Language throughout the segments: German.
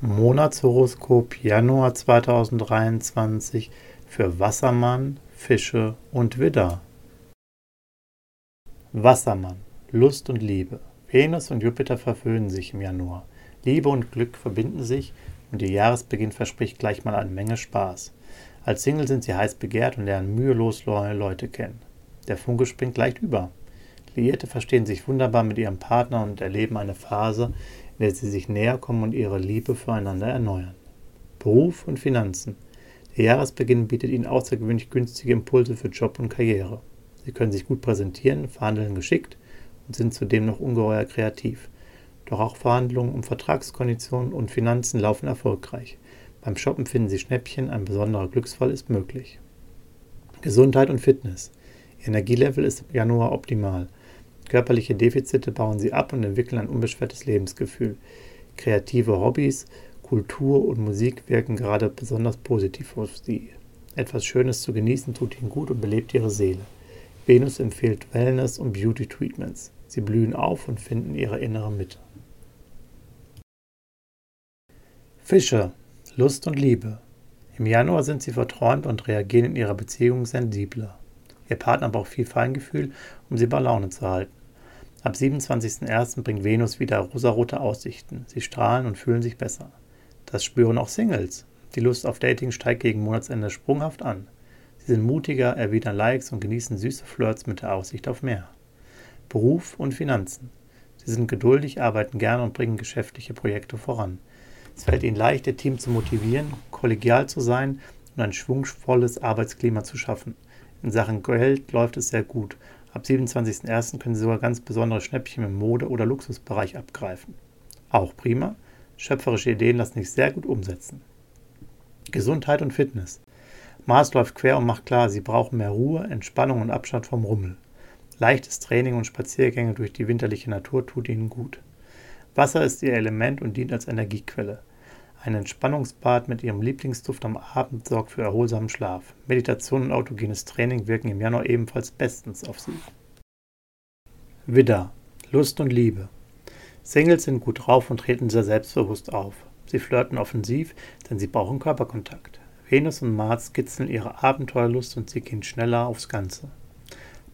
Monatshoroskop Januar 2023 für Wassermann, Fische und Widder. Wassermann, Lust und Liebe. Venus und Jupiter verföhnen sich im Januar. Liebe und Glück verbinden sich und ihr Jahresbeginn verspricht gleich mal eine Menge Spaß. Als Single sind sie heiß begehrt und lernen mühelos neue Leute kennen. Der Funke springt leicht über. Liierte verstehen sich wunderbar mit ihrem Partner und erleben eine Phase, in der sie sich näher kommen und ihre Liebe füreinander erneuern. Beruf und Finanzen. Der Jahresbeginn bietet ihnen außergewöhnlich günstige Impulse für Job und Karriere. Sie können sich gut präsentieren, verhandeln geschickt und sind zudem noch ungeheuer kreativ. Doch auch Verhandlungen um Vertragskonditionen und Finanzen laufen erfolgreich. Beim Shoppen finden sie Schnäppchen, ein besonderer Glücksfall ist möglich. Gesundheit und Fitness. Ihr Energielevel ist im Januar optimal. Körperliche Defizite bauen sie ab und entwickeln ein unbeschwertes Lebensgefühl. Kreative Hobbys, Kultur und Musik wirken gerade besonders positiv auf sie. Etwas Schönes zu genießen tut ihnen gut und belebt ihre Seele. Venus empfiehlt Wellness und Beauty-Treatments. Sie blühen auf und finden ihre innere Mitte. Fische, Lust und Liebe. Im Januar sind sie verträumt und reagieren in ihrer Beziehung sensibler. Ihr Partner braucht viel Feingefühl, um sie bei Laune zu halten. Ab 27.01. bringt Venus wieder rosarote Aussichten. Sie strahlen und fühlen sich besser. Das spüren auch Singles. Die Lust auf Dating steigt gegen Monatsende sprunghaft an. Sie sind mutiger, erwidern Likes und genießen süße Flirts mit der Aussicht auf mehr. Beruf und Finanzen. Sie sind geduldig, arbeiten gern und bringen geschäftliche Projekte voran. Es fällt ihnen leicht, ihr Team zu motivieren, kollegial zu sein und ein schwungvolles Arbeitsklima zu schaffen. In Sachen Geld läuft es sehr gut. Ab 27.01. können Sie sogar ganz besondere Schnäppchen im Mode- oder Luxusbereich abgreifen. Auch prima. Schöpferische Ideen lassen sich sehr gut umsetzen. Gesundheit und Fitness. Mars läuft quer und macht klar, Sie brauchen mehr Ruhe, Entspannung und Abstand vom Rummel. Leichtes Training und Spaziergänge durch die winterliche Natur tut Ihnen gut. Wasser ist Ihr Element und dient als Energiequelle. Ein Entspannungsbad mit Ihrem Lieblingsduft am Abend sorgt für erholsamen Schlaf. Meditation und autogenes Training wirken im Januar ebenfalls bestens auf Sie. Widder, Lust und Liebe. Singles sind gut drauf und treten sehr selbstbewusst auf. Sie flirten offensiv, denn sie brauchen Körperkontakt. Venus und Mars kitzeln ihre Abenteuerlust und sie gehen schneller aufs Ganze.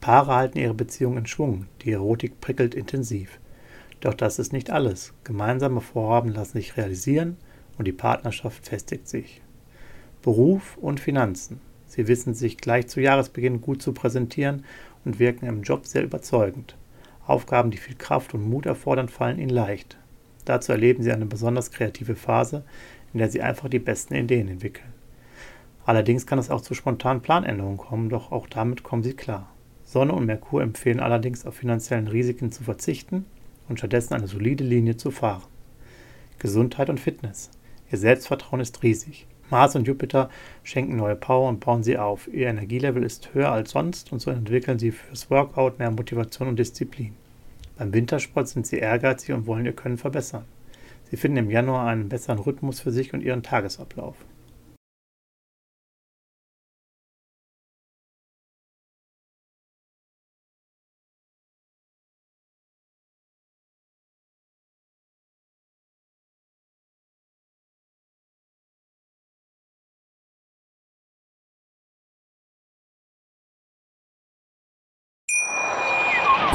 Paare halten ihre Beziehung in Schwung, die Erotik prickelt intensiv. Doch das ist nicht alles. Gemeinsame Vorhaben lassen sich realisieren, und die Partnerschaft festigt sich. Beruf und Finanzen. Sie wissen sich gleich zu Jahresbeginn gut zu präsentieren und wirken im Job sehr überzeugend. Aufgaben, die viel Kraft und Mut erfordern, fallen ihnen leicht. Dazu erleben sie eine besonders kreative Phase, in der sie einfach die besten Ideen entwickeln. Allerdings kann es auch zu spontanen Planänderungen kommen, doch auch damit kommen sie klar. Sonne und Merkur empfehlen allerdings, auf finanziellen Risiken zu verzichten und stattdessen eine solide Linie zu fahren. Gesundheit und Fitness. Ihr Selbstvertrauen ist riesig. Mars und Jupiter schenken neue Power und bauen sie auf. Ihr Energielevel ist höher als sonst und so entwickeln sie fürs Workout mehr Motivation und Disziplin. Beim Wintersport sind sie ehrgeizig und wollen ihr Können verbessern. Sie finden im Januar einen besseren Rhythmus für sich und ihren Tagesablauf.